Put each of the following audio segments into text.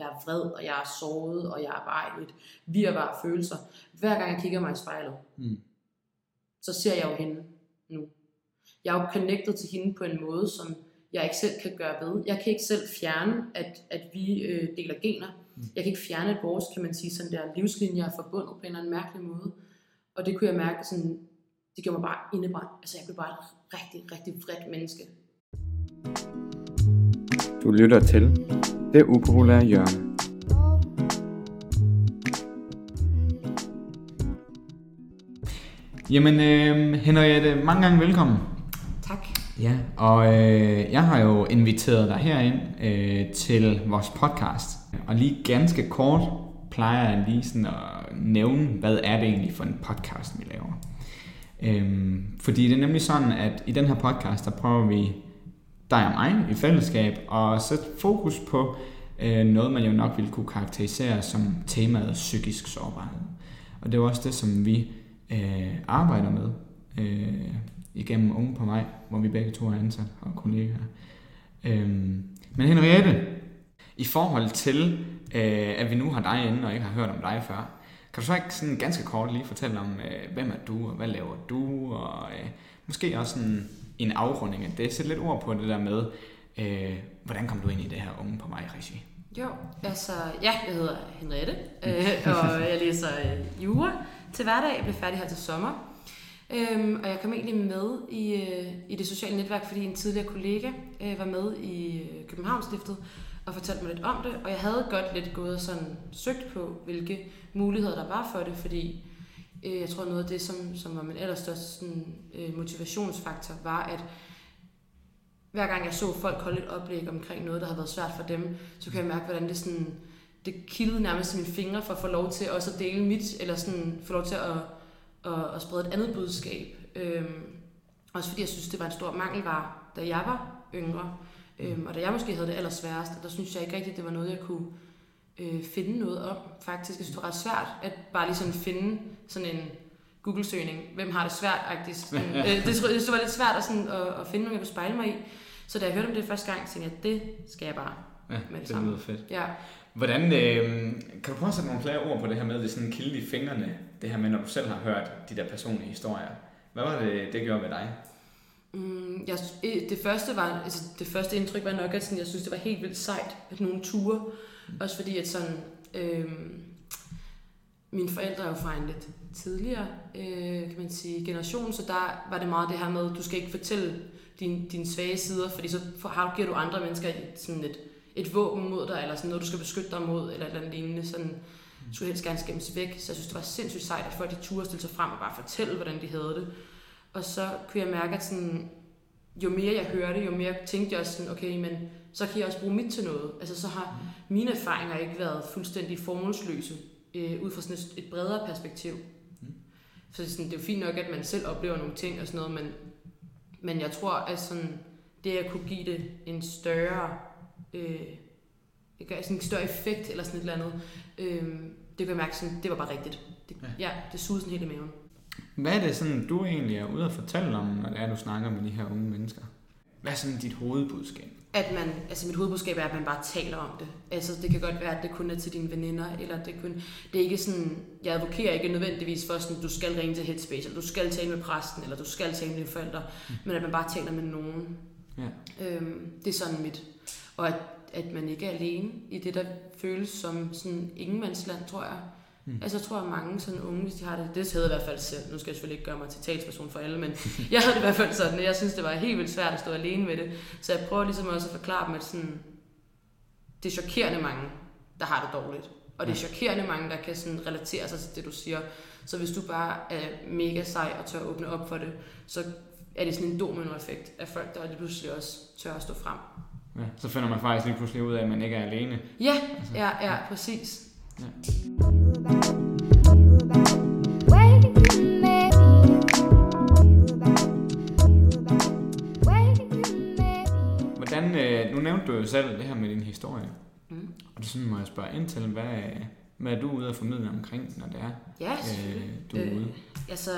jeg er vred, og jeg er såret, og jeg er bare et virvar af følelser. Hver gang jeg kigger mig i spejlet, så ser jeg jo hende nu. Jeg er jo connected til hende på en måde, som jeg ikke selv kan gøre ved. Jeg kan ikke selv fjerne, at vi deler gener. Jeg kan ikke fjerne, at vores, kan man sige, sådan der livslinjer er forbundet på en eller anden mærkelig måde. Og det kunne jeg mærke, sådan, det gjorde mig bare indebrændt. Altså jeg blev bare et rigtig, rigtig vredt menneske. Du lytter til Det Upopulære Hjørne. Jamen, Henriette, mange gange velkommen. Tak. Ja, og jeg har jo inviteret dig herind til vores podcast. Og lige ganske kort plejer jeg lige sådan at nævne, hvad er det egentlig for en podcast, vi laver. Fordi det er nemlig sådan, at i den her podcast, der prøver vi dig og mig i fællesskab og sætte fokus på noget, man jo nok ville kunne karakterisere som temaet psykisk sårbarhed. Og det er også det, som vi arbejder med igennem Unge på Vej, hvor vi begge to er ansat og kollegaer. Men Henriette, i forhold til, at vi nu har dig inde og ikke har hørt om dig før, kan du så ikke sådan ganske kort lige fortælle om, hvem er du, og hvad laver du, og måske også sådan en afrunding af det. Sæt lidt ord på det der med, hvordan kom du ind i det her Unge på Vej-regi? Jo, altså, ja, jeg hedder Henriette, og jeg læser jura til hverdag. Jeg blev færdig her til sommer, og jeg kom egentlig med i det sociale netværk, fordi en tidligere kollega var med i Københavnsstiftet og fortalte mig lidt om det, og jeg havde godt lidt gået og sådan søgt på, hvilke muligheder der var for det, fordi jeg tror noget af det, som var min allerstørste motivationsfaktor, var, at hver gang jeg så folk holde et oplæg omkring noget, der havde været svært for dem, så kunne jeg mærke, hvordan det sådan, det kildede nærmest i mine fingre for at få lov til også at dele mit, eller sådan få lov til at sprede et andet budskab. Også fordi jeg synes, det var en stor mangelvare, da jeg var yngre, og da jeg måske havde det allersværest, der synes jeg ikke rigtigt, det var noget, jeg kunne finde noget om. Faktisk, jeg synes, det var ret svært at bare lige sådan finde sådan en Google-søgning. Hvem har det svært-agtigt? Det var lidt svært at, sådan, at finde nogen, jeg kunne spejle mig i. Så da jeg hørte om det første gang, tænkte jeg, det skal jeg bare med det samme. Det lyder fedt. Ja. Hvordan, kan du prøve at sætte nogle flere ord på det her med, at det er sådan en kilde i fingrene, det her med, når du selv har hørt de der personlige historier. Hvad var det, det gjorde ved dig? Det første indtryk var nok, at sådan, jeg synes, det var helt vildt sejt, at nogle ture. Også fordi, at sådan, mine forældre er jo fra en lidt tidligere kan man sige, generation, så der var det meget det her med, du skal ikke fortælle dine svage sider, fordi så giver du andre mennesker sådan et våben mod dig, eller sådan noget, du skal beskytte dig mod, eller et eller andet lignende. Sådan, du skulle helst gerne skæmmes væk. Så jeg synes, det var sindssygt sejt, at folk de turde stille sig frem og bare fortælle, hvordan de havde det. Og så kunne jeg mærke, at sådan, jo mere jeg hørte, jo mere tænkte jeg også sådan, okay, men så kan jeg også bruge mit til noget. Altså så har mine erfaringer ikke været fuldstændig formålsløse, ud fra sådan et bredere perspektiv. Så sådan, det er jo fint nok, at man selv oplever nogle ting og sådan noget, men jeg tror, at sådan, det at kunne give det en større, sådan en større effekt eller sådan et eller andet, det kan jeg mærke, sådan, det var bare rigtigt. Det sugede sådan helt i maven. Hvad er det sådan, du egentlig er ude at fortælle om, når det er, du snakker med de her unge mennesker? Hvad er sådan dit hovedbudskab? Mit hovedbudskab er, at man bare taler om det. Altså, det kan godt være, at det kun er til dine veninder, eller det er ikke sådan, jeg advokerer ikke nødvendigvis for sådan, du skal ringe til Headspace, eller du skal tale med præsten, eller du skal tale med dine forældre, men at man bare taler med nogen. Ja. Det er sådan mit. Og at man ikke er alene i det, der føles som sådan ingenmandsland, tror jeg. Altså jeg tror, at mange sådan unge, hvis de har det havde i hvert fald selv, nu skal jeg selvfølgelig ikke gøre mig til talsperson for alle, men jeg havde det i hvert fald sådan, at jeg synes, det var helt vildt svært at stå alene med det. Så jeg prøver ligesom også at forklare dem, at sådan, det er chokerende mange, der har det dårligt. Og det er chokerende mange, der kan sådan relatere sig til det, du siger. Så hvis du bare er mega sej og tør at åbne op for det, så er det sådan en dominoeffekt af folk, der lige pludselig også tør at stå frem. Ja, så finder man faktisk lige pludselig ud af, at man ikke er alene. Ja, altså, ja, præcis. Ja. Nu nævnte du jo selv det her med din historie, og det synes jeg må spørge ind til, hvad er du ude at formidle omkring, når det er, du er ude? Altså,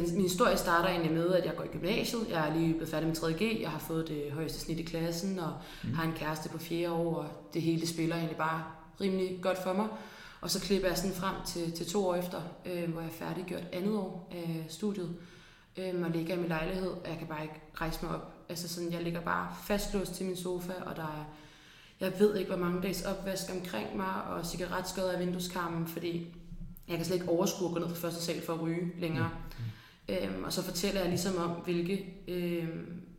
Min historie starter egentlig med, at jeg går i gymnasiet. Jeg er lige blevet færdig med 3.G. Jeg har fået det højeste snit i klassen og har en kæreste på 4. år. Og det hele spiller egentlig bare rimelig godt for mig. Og så klipper jeg sådan frem til 2 år efter, hvor jeg er færdiggjort andet år af studiet. Og ligger i min lejlighed, og jeg kan bare ikke rejse mig op. Altså sådan, jeg ligger bare fastlåst til min sofa, og der er, jeg ved ikke, hvor mange dages opvask omkring mig, og cigaretskåret af vindueskarmen, fordi jeg kan slet ikke overskue at gå ned på første sal for at ryge længere. Og så fortæller jeg ligesom om, hvilke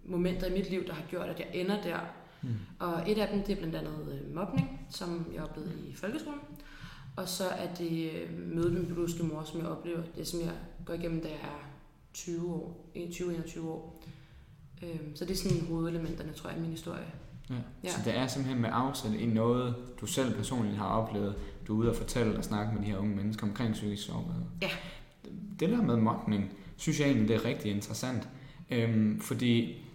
momenter i mit liv, der har gjort, at jeg ender der. Og et af dem, det er blandt andet mobning, som jeg oplevede i folkeskolen. Og så er det mødet med min biologiske mor, som jeg oplever, det som jeg går igennem, da jeg er 20-21 år. Så det er sådan hovedelementerne, tror jeg, i min historie. Ja. Ja. Så det er simpelthen med afsæt i noget, du selv personligt har oplevet. Du er ude og fortælle og snakke med de her unge mennesker omkring psykisk sårbarhed. Ja. Det der med mobning, synes jeg egentlig, det er rigtig interessant. Fordi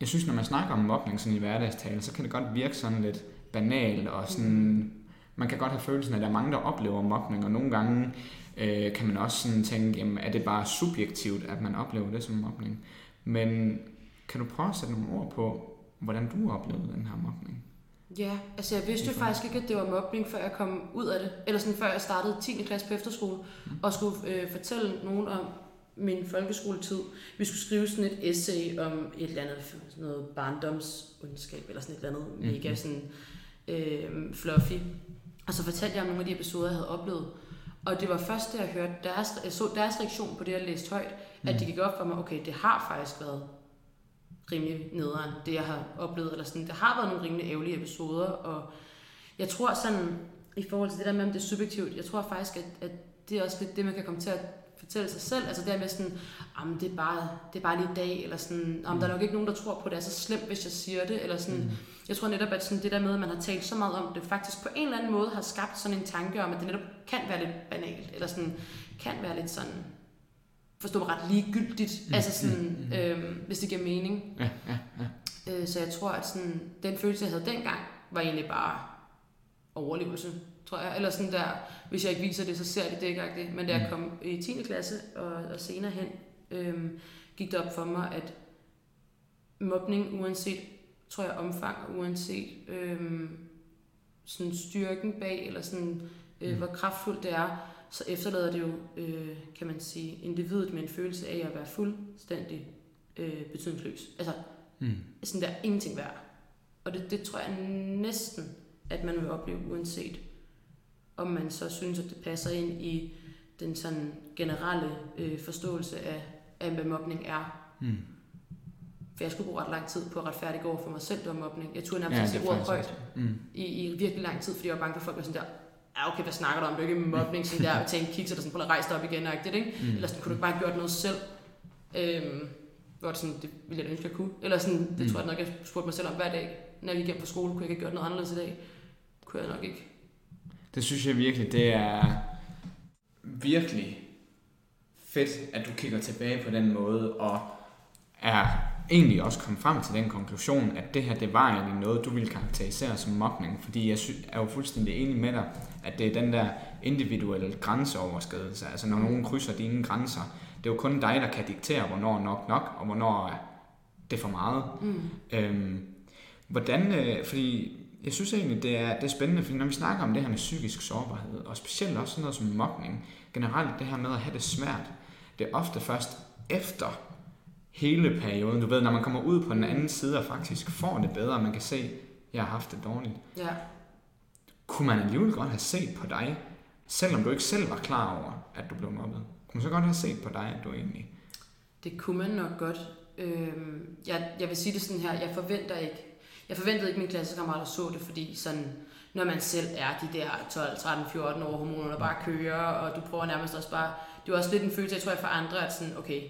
jeg synes, når man snakker om mobning sådan i hverdagstale, så kan det godt virke sådan lidt banalt og sådan... Man kan godt have følelsen af, at der er mange, der oplever mobning, og nogle gange kan man også sådan tænke, jamen, er det bare subjektivt, at man oplever det som mobning? Men kan du prøve at sætte nogle ord på, hvordan du oplevede den her mobning? Ja, altså jeg vidste jo faktisk ikke, at det var mobning, før jeg kom ud af det. Eller sådan før jeg startede 10. klasse på efterskole, og skulle fortælle nogen om min folkeskoletid. Vi skulle skrive sådan et essay om et eller andet, sådan noget barndomsundskab, eller sådan et eller andet mega sådan fluffy. Og så fortalte jeg om nogle af de episoder, jeg havde oplevet. Og det var først, da jeg hørte jeg så deres reaktion på det, jeg læste højt, at det gik op for mig, okay, det har faktisk været rimelig nederen, det jeg har oplevet, eller sådan. Der har været nogle rimelig ærgerlige episoder, og jeg tror sådan, i forhold til det der med, om det er subjektivt, jeg tror faktisk, at det er også lidt det, man kan komme til at fortælle sig selv, altså der med sådan, jamen det er bare lige i dag, eller sådan, om der er nok ikke nogen, der tror på, det er så slemt, hvis jeg siger det, eller sådan, jeg tror netop, at sådan det der med, at man har talt så meget om det, faktisk på en eller anden måde har skabt sådan en tanke om, at det netop kan være lidt banalt, eller sådan, kan være lidt sådan, forstå mig ret ligegyldigt, altså sådan, hvis det giver mening. Ja. Så jeg tror, at sådan, den følelse, jeg havde dengang, var egentlig bare overlevelse, tror jeg. Eller sådan der, hvis jeg ikke viser det, så ser de det ikke rigtigt. Men da jeg kom i 10. klasse og senere hen, gik det op for mig, at mobning, uanset, tror jeg, omfang, uanset sådan styrken bag, eller sådan, hvor kraftfuldt det er, så efterlader det jo, kan man sige, individet med en følelse af at være fuldstændig betydningsløs. Altså, sådan der ingenting værd. Og det tror jeg næsten, at man vil opleve, uanset om man så synes, at det passer ind i den sådan generelle forståelse af, hvad mobning er. For jeg skulle bruge ret lang tid på at retfærdiggå over for mig selv, det var mobning. Jeg turde nærmest sige ordet højt i virkelig lang tid, fordi jeg var bange for folk, der sådan der, okay, hvad snakker du om? Det er jo ikke mobning, sådan der, og tage en kiks, eller sådan, prøv at rejse dig op igen, ikke? Eller sådan, kunne du bare have gjort noget selv? Hvor det sådan, det ville jeg ønske, jeg kunne. Eller sådan, det tror jeg nok, jeg spurgte mig selv om hver dag. Når jeg gik hjem fra skole, kunne jeg ikke have gjort noget anderledes i dag? Kunne jeg nok ikke. Det synes jeg virkelig, det er virkelig fedt, at du kigger tilbage på den måde, og er egentlig også kommet frem til den konklusion, at det her, det var egentlig noget, du ville karakterisere som mobning, fordi jeg er jo fuldstændig enig med dig, at det er den der individuelle grænseoverskridelse, altså når nogen krydser dine grænser, det er jo kun dig, der kan diktere, hvornår nok, og hvornår det er for meget. Hvordan, fordi jeg synes egentlig, det er spændende, fordi når vi snakker om det her med psykisk sårbarhed, og specielt også sådan noget som mobning, generelt det her med at have det svært, det er ofte først efter hele perioden. Du ved, når man kommer ud på den anden side og faktisk får det bedre, man kan se, at jeg har haft det dårligt. Ja. Kunne man alligevel godt have set på dig, selvom du ikke selv var klar over, at du blev mobbet? Kunne man så godt have set på dig, at du egentlig... Det kunne man nok godt. Jeg vil sige det sådan her, jeg forventede ikke, at mine klassekammerater så det, fordi sådan, når man selv er de der 12, 13, 14 år, hormonerne bare kører, og du prøver nærmest også bare... Det er også lidt en følelse, jeg tror, jeg for andre, at sådan, okay...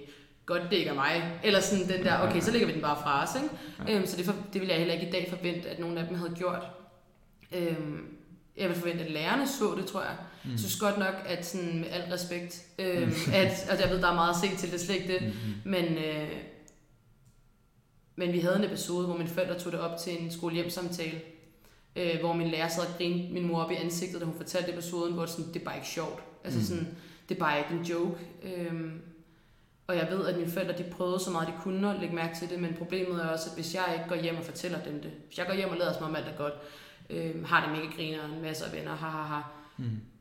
godt, det ikke er mig, eller sådan den der, okay, så lægger vi den bare fra os, ikke? Ja. Så det ville jeg heller ikke i dag forvente, at nogen af dem havde gjort. Jeg ville forvente, at lærerne så det, tror jeg. Jeg synes godt nok, at sådan, med al respekt, at jeg ved, der er meget at se til, det slet ikke det, men vi havde en episode, hvor mine forældre tog det op til en skole-hjem-samtale, hvor min lærer sad og grinede min mor op i ansigtet, da hun fortalte episoden, hvor sådan, det er bare ikke sjovt, altså sådan, det er bare ikke en joke, Og jeg ved, at mine forældre, de prøvede så meget, de kunne at lægge mærke til det, men problemet er også, at hvis jeg ikke går hjem og fortæller dem det, hvis jeg går hjem og lader som om alt er godt, har det mega griner, en masse af venner,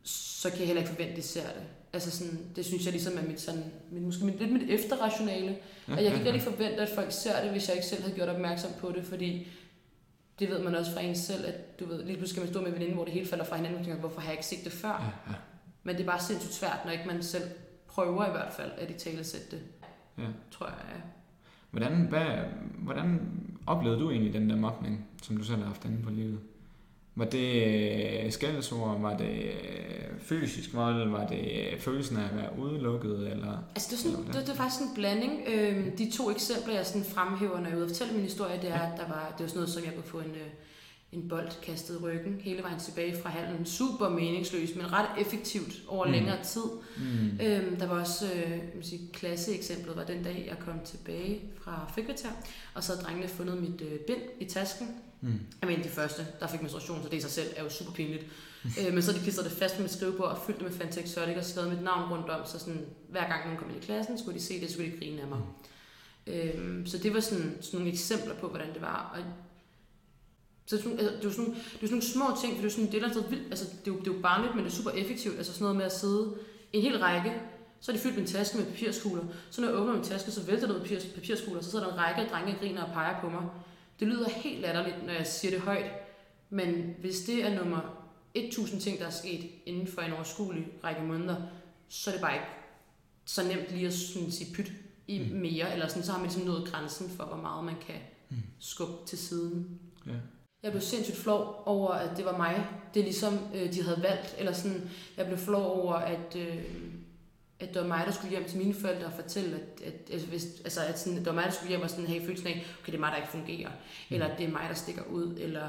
så kan jeg heller ikke forvente, at de ser det. Altså sådan, det synes jeg ligesom er mit efterrationale, at jeg kan ikke forvente, at folk ser det, hvis jeg ikke selv havde gjort opmærksom på det, fordi det ved man også fra en selv, at du ved, lige pludselig skal man stå med en veninde, hvor det hele falder fra hinanden, og tænker, hvorfor har jeg ikke set det før? Ja. Men det er bare sindssygt svært, når ikke man selv prøver i hvert fald, at italesætte det, tror jeg. Ja. Hvordan oplevede du egentlig den der mobning, som du selv har haft inde på livet? Var det skældsord? Var det fysisk vold? Var det følelsen af at være udelukket? Eller, altså det er, sådan, det er faktisk en blanding. De to eksempler, jeg sådan fremhæver, når jeg er ude og fortæller min historie, det er, at det var sådan noget, som jeg kunne få en bold kastet i ryggen hele vejen tilbage fra hallen. Super meningsløs, men ret effektivt over længere tid. Der var også klasseeksemplet var den dag, jeg kom tilbage fra frikvarter, og så havde drengene fundet mit bind i tasken. Jeg mener, de første, der fik menstruation, så det i sig selv er jo super pinligt. Men så de klistret det fast på mit skrivebord og fyldte det med Fantex Sørtik og skrevet mit navn rundt om, så sådan, hver gang nogen kom ind i klassen, skulle de se det, skulle de grine af mig. Så det var sådan nogle eksempler på, hvordan det var. Og så det er sådan nogle små ting, for det er sådan, det er noget vildt, altså det er jo barnligt, men det er super effektivt, altså sådan noget med at sidde en hel række, så har de fyldt min taske med papirskugler, så når jeg åbner min taske, så vælter det med papirskugler, så sidder der en række af drenge og griner og peger på mig. Det lyder helt latterligt, når jeg siger det højt, men hvis det er nummer 1000 ting, der er sket inden for en overskuelig række måneder, så er det bare ikke så nemt lige at sige pyt i mere, eller sådan, så har man ligesom nået grænsen for, hvor meget man kan skubbe til siden. Ja. Jeg blev sindssygt flov over, at det var mig. Det er ligesom, de havde valgt, eller sådan, jeg blev flov over, at det var mig, der skulle hjem til mine forældre og fortælle, at det var mig, der skulle hjem og sådan have følelsen af, okay, det er mig, der ikke fungerer, eller det er mig, der stikker ud, eller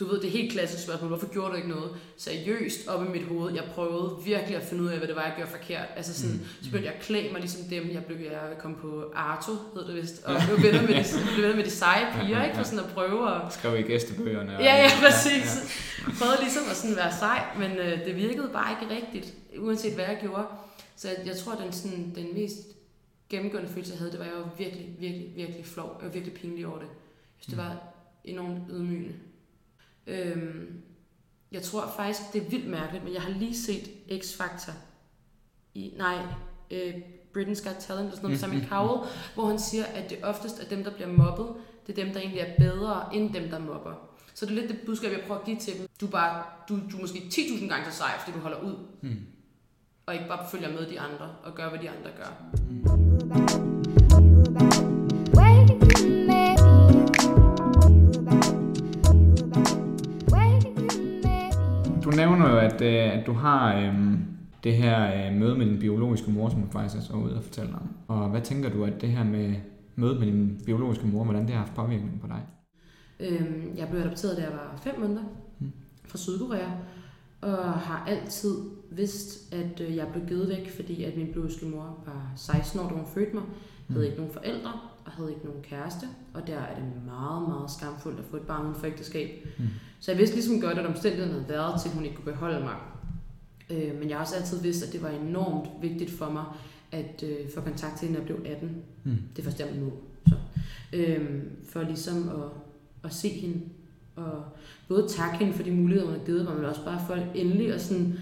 du ved, det er helt klassisk spørgsmål, hvorfor gjorde du ikke noget seriøst op i mit hoved? Jeg prøvede virkelig at finde ud af, hvad det var, jeg gjorde forkert. Altså sådan, så begyndte jeg at klæde mig ligesom dem, jeg kom på Arto, hed det vist, og blev venner med de seje piger, ikke? For sådan at prøve at... Skrev i gæstebøgerne. Og... Ja, præcis. Ja. Prøvede ligesom at sådan være sej, men det virkede bare ikke rigtigt, uanset hvad jeg gjorde. Så jeg tror, den mest gennemgående følelse, jeg havde, det var, jeg var virkelig, virkelig, virkelig flov. Jeg var virkelig pinlig over det. Jeg synes, det var enormt ydmygende. Jeg tror faktisk, det er vildt mærkeligt, men jeg har lige set X Factor Britain's Got Talent og sådan noget sammen med Cowell, hvor han siger, at det oftest er dem, der bliver mobbet, det er dem, der egentlig er bedre end dem, der mobber. Så det er lidt det budskab, jeg prøver at give til dem. Du er måske 10.000 gange så sej, fordi du holder ud og ikke bare følger med de andre og gør, hvad de andre gør. Du nævner jo, at du har det her møde med din biologiske mor, som du faktisk er så ude og fortælle om. Og hvad tænker du, at det her med mødet med din biologiske mor, hvordan det har haft påvirkning på dig? Jeg blev adopteret, da jeg var 5 måneder fra Sydkorea, og har altid vidst, at jeg blev givet væk, fordi at min biologiske mor var 16 år, da hun fødte mig, havde ikke nogen forældre og havde ikke nogen kæreste, og der er det meget, meget skamfuldt at få et barn uden for ægteskab. Så jeg vidste ligesom godt, at omstændighederne havde været til, at hun ikke kunne beholde mig. Men jeg har også altid vidst, at det var enormt vigtigt for mig at få kontakt til hende, når jeg blev 18. Det forstår jeg nu. Så. For ligesom at se hende, og både takke hende for de muligheder, hun har givet mig, men også bare for endelig, og sådan,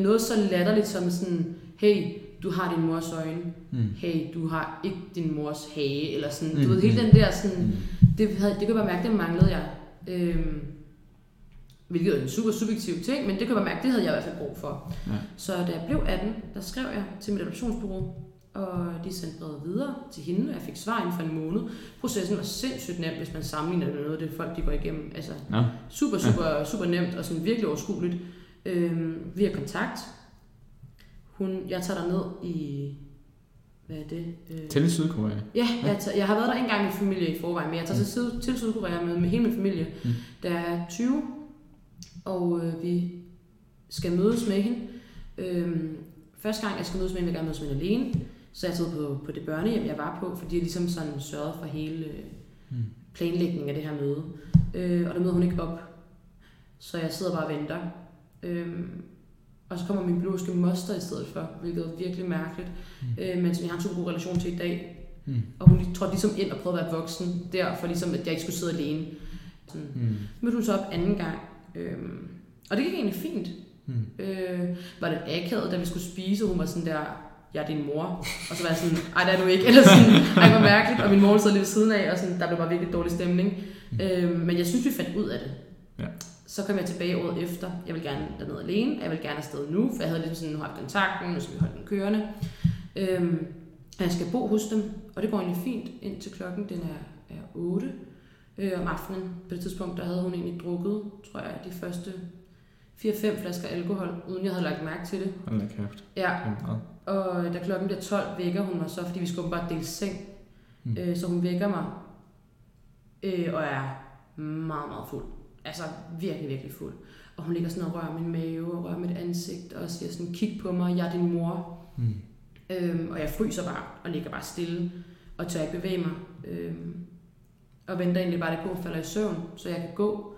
noget så latterligt som sådan, hey, du har din mors øjne, hey, du har ikke din mors hage, eller sådan, du ved, hele den der, sådan, det kunne bare mærke, det manglede jeg. Hvilket er en super subjektiv ting, men det kunne jeg mærke, det havde jeg i hvert fald brug for. Ja. Så da jeg blev 18, der skrev jeg til mit adoptionsbureau, og de sendte brevet videre til hende, og jeg fik svar inden for en måned. Processen var sindssygt nem, hvis man sammenligner det med noget, det folk, de går igennem. Altså, super nemt, og sådan virkelig overskueligt. Vi har kontakt. Jeg tager der ned i... Hvad er det? Til Sydkorea? Ja, jeg har været der engang i familie i forvejen, men jeg tager til Sydkorea med hele min familie, der er 20, og vi skal mødes med hende. Første gang, jeg skal mødes med hende, vil jeg gerne mødes med hende alene, så jeg tog på det børnehjem, jeg var på, fordi jeg ligesom sådan sørgede for hele planlægningen af det her møde. Og der møder hun ikke op, så jeg sidder bare og venter. Og så kommer min biologiske moster i stedet for, hvilket er virkelig mærkeligt. Men som jeg har en super god relation til i dag. Og hun trådte ligesom ind og prøvede at være voksen der, for ligesom, at jeg ikke skulle sidde alene. Så mødte hun så op anden gang. Og det gik egentlig fint. Var det akavet, da vi skulle spise, og hun var sådan der, jeg er din mor. Og så var jeg sådan, ej, det er du ikke. Eller sådan, ej, hvor mærkeligt. Og min mor sad lige ved siden af, og sådan, der blev bare virkelig dårlig stemning. Men jeg synes, vi fandt ud af det. Ja. Så kom jeg tilbage året efter. Jeg ville gerne dernede alene, og jeg ville gerne afsted nu, for jeg havde ligesom sådan, nu har jeg kontakten, nu skal vi holde den kørende. Jeg skal bo hos dem, og det går egentlig fint, indtil klokken den er 8 om aftenen. På det tidspunkt, der havde hun egentlig drukket, tror jeg, de første 4-5 flasker alkohol, uden jeg havde lagt mærke til det. Hold kæft. Ja, og da klokken bliver 12, vækker hun mig så, fordi vi skulle bare dele seng. Så hun vækker mig, og er meget, meget fuld. Altså virkelig, virkelig fuld. Og hun ligger sådan og rører min mave, og rører mit ansigt, og siger sådan, kig på mig, jeg er din mor. Og jeg fryser bare, og ligger bare stille, og tør ikke bevæge mig. Og venter egentlig bare, at hun falder i søvn, så jeg kan gå.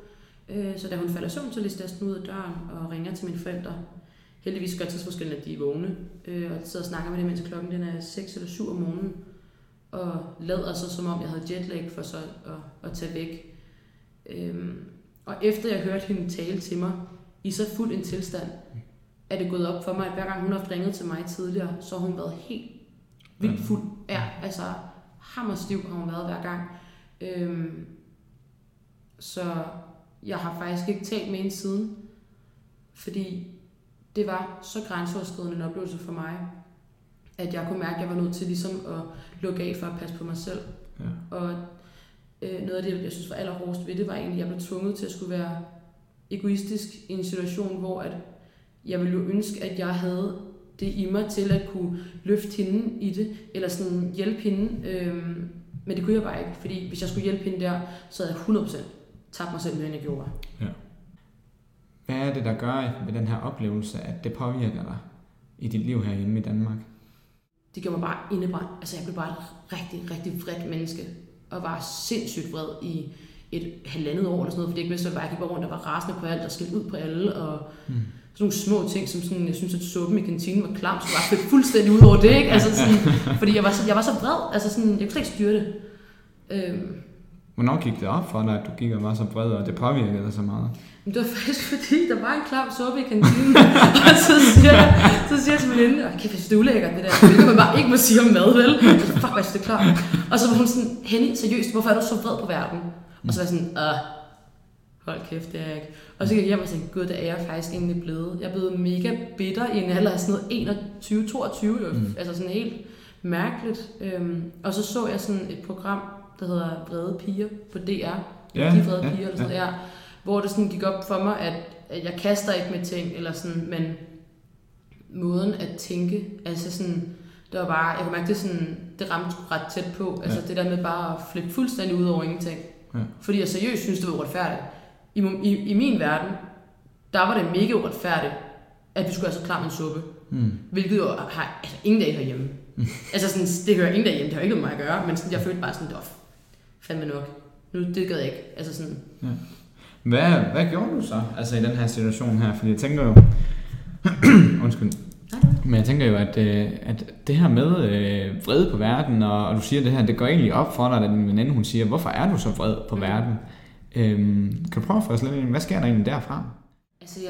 Så da hun falder i søvn, så lister jeg sådan ud af døren, og ringer til mine forældre. Heldigvis gør tidsforskellen, at de er vågne. Og sidder og snakker med dem, indtil klokken den er 6 eller 7 om morgenen. Og lader så, som om jeg havde jetlag, for så at tage væk. Og efter jeg hørte hende tale til mig, i så fuld en tilstand, er det gået op for mig, at hver gang hun har ringet til mig tidligere, så har hun været helt vildt fuld. Ja, altså hammerstiv har hun været hver gang. Så jeg har faktisk ikke talt med hende siden, fordi det var så grænseoverskridende en oplevelse for mig, at jeg kunne mærke, at jeg var nødt til ligesom at lukke af for at passe på mig selv. Ja. Og noget af det, jeg synes var allerhårdest ved det, var egentlig, at jeg blev tvunget til at skulle være egoistisk i en situation, hvor at jeg ville jo ønske, at jeg havde det i mig til at kunne løfte hende i det, eller sådan hjælpe hende, men det kunne jeg bare ikke, fordi hvis jeg skulle hjælpe hende der, så havde jeg 100% tabt mig selv mere, end jeg gjorde. Ja. Hvad er det, der gør ved den her oplevelse, at det påvirker dig i dit liv herhjemme i Danmark? Det gjorde mig bare indebrændt. Altså, jeg blev bare et rigtig, rigtig vredt menneske, og var sindssygt vred i et halvandet år eller sådan noget, fordi jeg ikke vidste, at jeg bare gik rundt og var rasende på alt, og skældt ud på alle, og sådan nogle små ting, som sådan, jeg synes, at suppen i kantinen var klam, så jeg var fuldstændig ud over det, ikke? Altså sådan, fordi jeg var så vred, altså sådan, jeg kunne slet ikke styre det. Hvornår gik det op for dig, at du gik og var så vred, og det påvirkede dig så meget? Men det var faktisk fordi, der var en klam suppe i kantinen, og så siger jeg til min veninde, okay, jeg synes, det er ulækkert, det der, det kan man bare ikke må sige om mad, vel? Så, fuck, hvad er det klart? Og så var hun sådan, Henny, seriøst, hvorfor er du så vred på verden? Og så var jeg sådan, hold kæft, det er jeg ikke. Og så gik jeg hjem og tænkte, gud, det er jeg faktisk egentlig blevet. Jeg er blevet mega bitter i en alder af sådan noget 21-22, altså sådan helt mærkeligt. Og så jeg sådan et program, der hedder Brede Piger på DR, de Brede Piger eller sådan der, hvor det sådan gik op for mig, at jeg kaster ikke med ting, eller sådan, men måden at tænke, altså sådan, det var bare, jeg kunne mærke, det sådan, det ramte ret tæt på, altså det der med bare at flippe fuldstændig ud over ingenting. Ja. Fordi jeg seriøst synes, det var uretfærdigt. I min verden, der var det mega uretfærdigt, at vi skulle have så klam en suppe. Hvilket jo har ingen dag herhjemme. Altså sådan, det hører ingen dag hjemme, det har ikke noget med mig at gøre, men sådan, jeg følte bare sådan, fandme nok. Nu, det gør jeg ikke. Altså sådan. Ja. Hvad gjorde du så altså i den her situation her? Fordi jeg tænker jo, undskyld. Men jeg tænker jo, at det her med vrede på verden, og du siger det her, det går egentlig op for dig, da din veninde, hun siger, hvorfor er du så vred på verden? Kan du prøve at forstå lidt, hvad sker der egentlig derfra? Altså,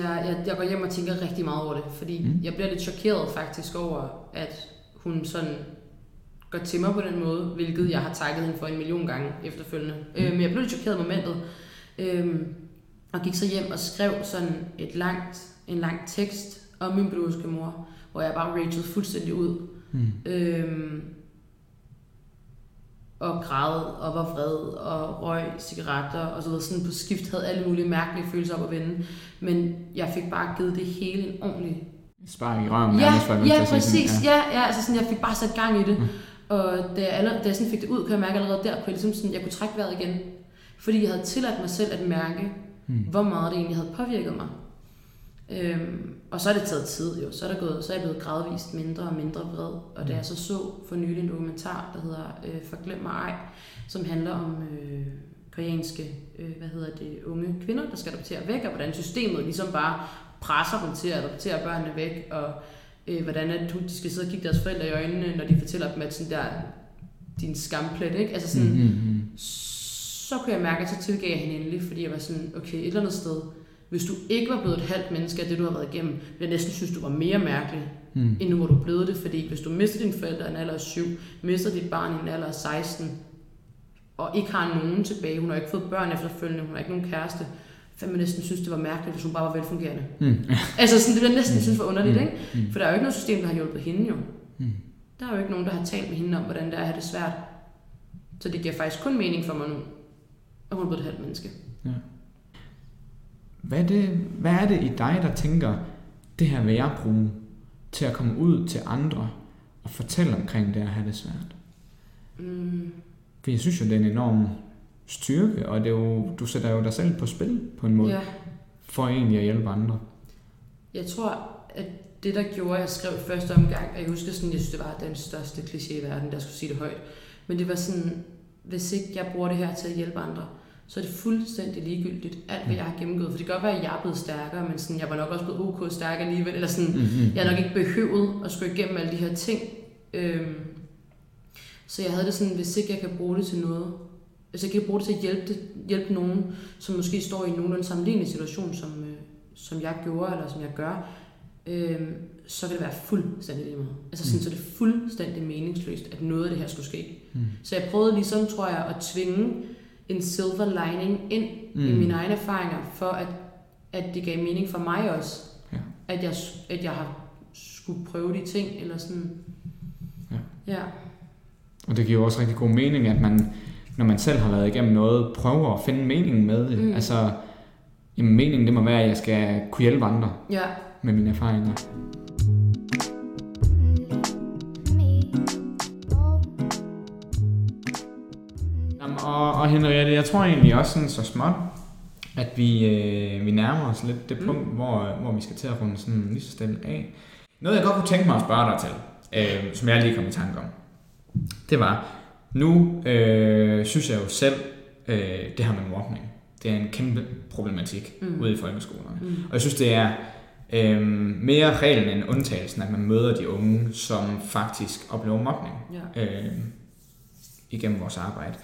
jeg går hjem og tænker rigtig meget over det, fordi jeg bliver lidt chokeret faktisk over, at hun sådan går til mig på den måde, hvilket jeg har takket hende for 1 million gange efterfølgende. Men jeg blev lidt chokeret i momentet, og gik så hjem og skrev sådan en lang tekst om min biologiske mor, hvor jeg bare ragede fuldstændig ud, og græd, og var vred, og røg cigaretter, og så videre, sådan på skift, havde alle mulige mærkelige følelser op at vende, men jeg fik bare givet det hele en ordentlig spark i røven. Altså sådan, jeg fik bare sat gang i det, og da jeg sådan fik det ud, kunne jeg mærke allerede der, kunne jeg ligesom sådan, jeg kunne trække vejret igen, fordi jeg havde tilladt mig selv at mærke, hvor meget det egentlig havde påvirket mig. Og så er det taget tid jo, så er jeg blevet gradvist mindre og mindre vred, og da jeg så for nylig en dokumentar, der hedder For Glem mig ej, som handler om koreanske unge kvinder, der skal adoptere væk, og hvordan systemet ligesom bare presser dem til at adoptere børnene væk, og hvordan at de skal sidde og kigge deres forældre i øjnene, når de fortæller dem, at sådan der, din skamplet, ikke? Altså sådan, så kunne jeg mærke, at så tilgav jeg hende endelig, fordi jeg var sådan, okay, et eller andet sted, hvis du ikke var blevet et halvt menneske af det, du har været igennem, ville jeg næsten synes, du var mere mærkelig, end nu hvor du blev det, fordi hvis du mister dine forældre i en alder af 7, mister dit barn i en alder af 16, og ikke har nogen tilbage, hun har ikke fået børn efterfølgende, hun har ikke nogen kæreste, fandme næsten synes, det var mærkeligt, hvis hun bare var velfungerende. Altså sådan, det bliver næsten synes var underligt, ikke? For der er jo ikke noget system, der har hjulpet hende jo. Der er jo ikke nogen, der har talt med hende om, hvordan det er at have det svært. Så det giver faktisk kun mening for mig nu, at hun er blevet et halvt menneske. Ja. Hvad er det i dig, der tænker, det her vil jeg bruge til at komme ud til andre og fortælle omkring det at have det svært? For jeg synes jo, det er en enorm styrke, og det er jo, du sætter jo dig selv på spil på en måde, for egentlig at hjælpe andre. Jeg tror, at det der gjorde, at jeg skrev første omgang, og jeg husker sådan, jeg synes, det var den største kliché i verden, der skulle sige det højt, men det var sådan, hvis ikke jeg bruger det her til at hjælpe andre, så er det fuldstændig ligegyldigt, alt hvad jeg har gennemgået. For det kan godt være, at jeg er blevet stærkere, men sådan, jeg var nok også blevet ok stærkere alligevel, eller sådan, jeg har nok ikke behøvet at skulle igennem alle de her ting. Så jeg havde det sådan, hvis ikke jeg kan bruge det til noget, hvis jeg kan bruge det til at hjælpe nogen, som måske står i nogenlunde sammenlignende situation, som jeg gjorde, eller som jeg gør, så vil det være fuldstændig lige meget. Altså sådan, så det er fuldstændig meningsløst, at noget af det her skulle ske. Så jeg prøvede ligesom, tror jeg, at tvinge en silver lining ind i mine egne erfaringer, for at det gav mening for mig også, at jeg har skulle prøve de ting, eller sådan. Ja. Og det giver jo også rigtig god mening, at man, når man selv har været igennem noget, prøver at finde mening med det. Altså, jamen, meningen det må være, at jeg skal kunne hjælpe andre med mine erfaringer. Og Henriette, jeg tror egentlig også sådan så småt, at vi nærmer os lidt det punkt, hvor vi skal til at runde sådan lige så stille af. Noget, jeg godt kunne tænke mig at spørge dig til, som jeg lige kom i tanke om, det var, nu synes jeg jo selv, det her med mobning, det er en kæmpe problematik ude i folkeskolerne. Og jeg synes, det er mere reglen end undtagelsen, at man møder de unge, som faktisk oplever mobning igennem vores arbejde.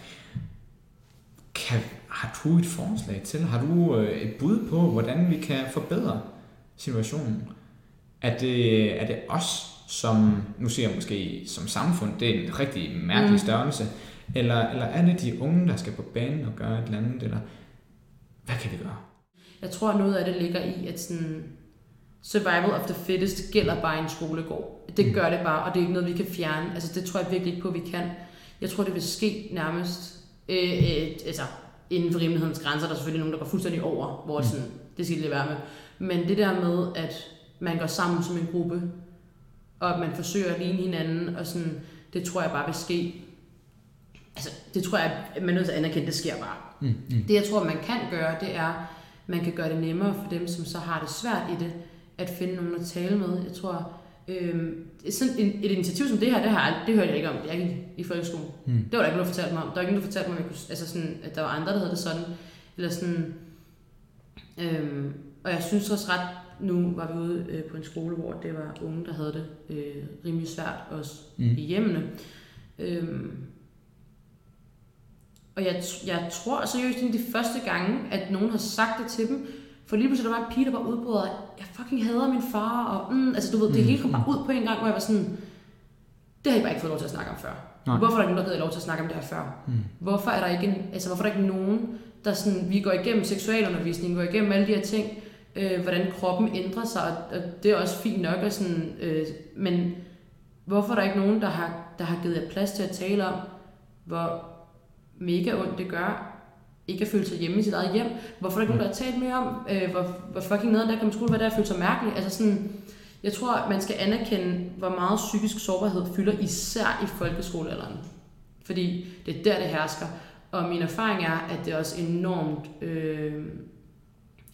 Har du et forslag til? Har du et bud på, hvordan vi kan forbedre situationen? Er det os, som nu siger jeg måske som samfund, det er en rigtig mærkelig størrelse, eller er det de unge, der skal på banen og gøre et eller andet, eller hvad kan vi gøre? Jeg tror, at noget af det ligger i, at sådan survival of the fittest gælder bare i en skolegård. Det gør det bare, og det er ikke noget, vi kan fjerne. Altså, det tror jeg virkelig ikke på, vi kan. Jeg tror, det vil ske nærmest altså inden for rimelighedens grænser. Der er selvfølgelig nogen, der går fuldstændig over, hvor sådan, det skal det være med. Men det der med, at man går sammen som en gruppe, og at man forsøger at ligne hinanden, og sådan, det tror jeg bare vil ske. Altså, det tror jeg, at man er nødt til at anerkende, det sker bare. Det jeg tror, man kan gøre, det er, at man kan gøre det nemmere for dem, som så har det svært i det, at finde nogen at tale med. Jeg tror, sådan et initiativ som det her, det hørte jeg ikke om, jeg gik i folkeskolen. Det var der ikke noget, der fortalte mig om. Der var ikke noget, der fortalte mig om, altså sådan, at der var andre, der havde det sådan. Eller sådan og jeg synes også ret, nu var vi ude på en skole, hvor det var unge, der havde det rimelig svært, også i hjemmene. Og jeg tror seriøst, det er de første gange, at nogen har sagt det til dem, for lige pludselig der var en pige, der bare udbrød, jeg fucking hader min far, og altså du ved, det hele kom bare ud på en gang, hvor jeg var sådan, det har jeg bare ikke fået lov til at snakke om før. Nej. Hvorfor er der ikke nogen, der havde lov til at snakke om det her før? Hvorfor er der ikke nogen, der sådan, vi går igennem seksualundervisning, går igennem alle de her ting, hvordan kroppen ændrer sig, og det er også fint nok, og sådan, men hvorfor er der ikke nogen, der har givet jer plads til at tale om, hvor mega ondt det gør, ikke at føle sig hjemme i sit eget hjem. Hvorfor er der ikke nogen, der har talt mere om? Hvor fucking noget, der kan man skulle være der og føle sig mærkelig? Altså sådan, jeg tror, at man skal anerkende, hvor meget psykisk sårbarhed fylder, især i folkeskolealderen. Fordi det er der, det hersker. Og min erfaring er, at det er også enormt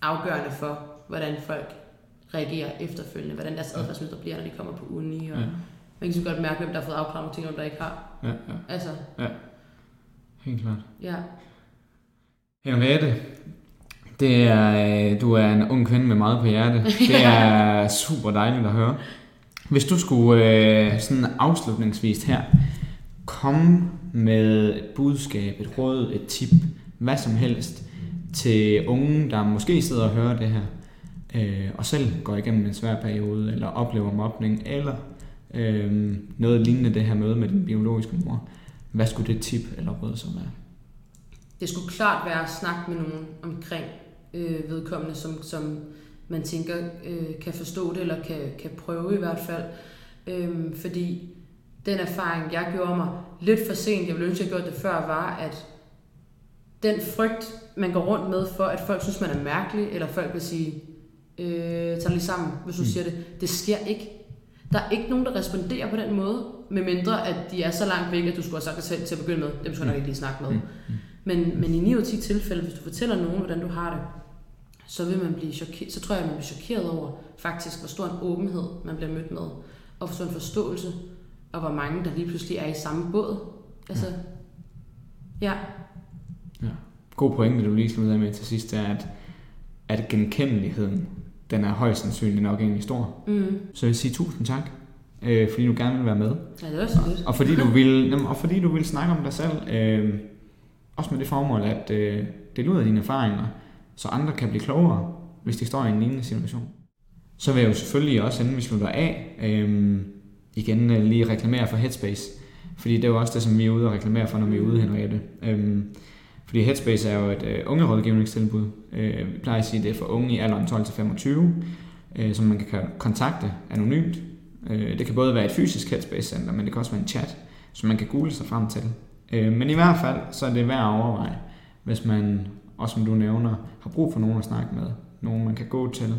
afgørende for, hvordan folk reagerer efterfølgende. Hvordan deres adfærdsmøder bliver, når de kommer på uni. Og man kan så godt mærke, hvem der har fået afklaret ting, og der ikke har. Altså. Helt klart. Henriette, Det er, du er en ung kvinde med meget på hjerte. Det er super dejligt at høre. Hvis du skulle sådan afslutningsvis her, komme med et budskab, et råd, et tip, hvad som helst til unge, der måske sidder og hører det her, og selv går igennem en svær periode, eller oplever mobning, eller noget lignende det her møde med den biologiske mor. Hvad skulle det tip eller råd så være? Det skulle klart være at snakke med nogen omkring vedkommende, som man tænker kan forstå det, eller kan prøve i hvert fald. Fordi den erfaring, jeg gjorde mig lidt for sent, jeg ville ønske, at jeg gjorde det før, var, at den frygt, man går rundt med for, at folk synes, man er mærkelig, eller folk vil sige, tag det lige sammen, hvis du siger det. Det sker ikke. Der er ikke nogen, der responderer på den måde, medmindre at de er så langt væk, at du skulle have sagt dig selv til at begynde med. Dem skal jeg nok ikke lige snakke med. Men i 9 ud af 10 tilfælde, hvis du fortæller nogen, hvordan du har det, så vil man blive chokeret. Så tror jeg, man bliver chokeret over faktisk, hvor stor en åbenhed man bliver mødt med, og hvor stor en forståelse, og hvor mange, der lige pludselig er i samme båd. Altså, ja. God pointe, du lige sluttede med til sidst, er, at genkendeligheden, den er højst sandsynlig nok egentlig stor. Mm. Så jeg vil sige 1000 tak, fordi du gerne vil være med. Ja, det var så lidt. Og fordi du vil snakke om dig selv, også med det formål, at dele ud af dine erfaringer, så andre kan blive klogere, hvis de står i en lignende situation. Så vil jeg jo selvfølgelig også, inden vi slutter af, igen lige reklamere for Headspace. Fordi det er jo også det, som vi er ude og reklamere for, når vi er ude, Henriette. Fordi Headspace er jo et ungerådgivningstilbud. Vi plejer at sige, at det er for unge i alderen 12-25, som man kan kontakte anonymt. Det kan både være et fysisk Headspace-center, men det kan også være en chat, som man kan google sig frem til. Men i hvert fald, så er det værd at overveje, hvis man, også som du nævner, har brug for nogen at snakke med, nogen man kan gå til,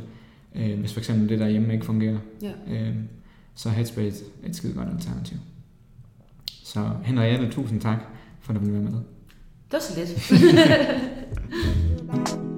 hvis for eksempel det derhjemme ikke fungerer. Ja. Så Headspace er et skide godt alternativ. Så Henriette, 1000 tak for at du blev med. Det var så lidt.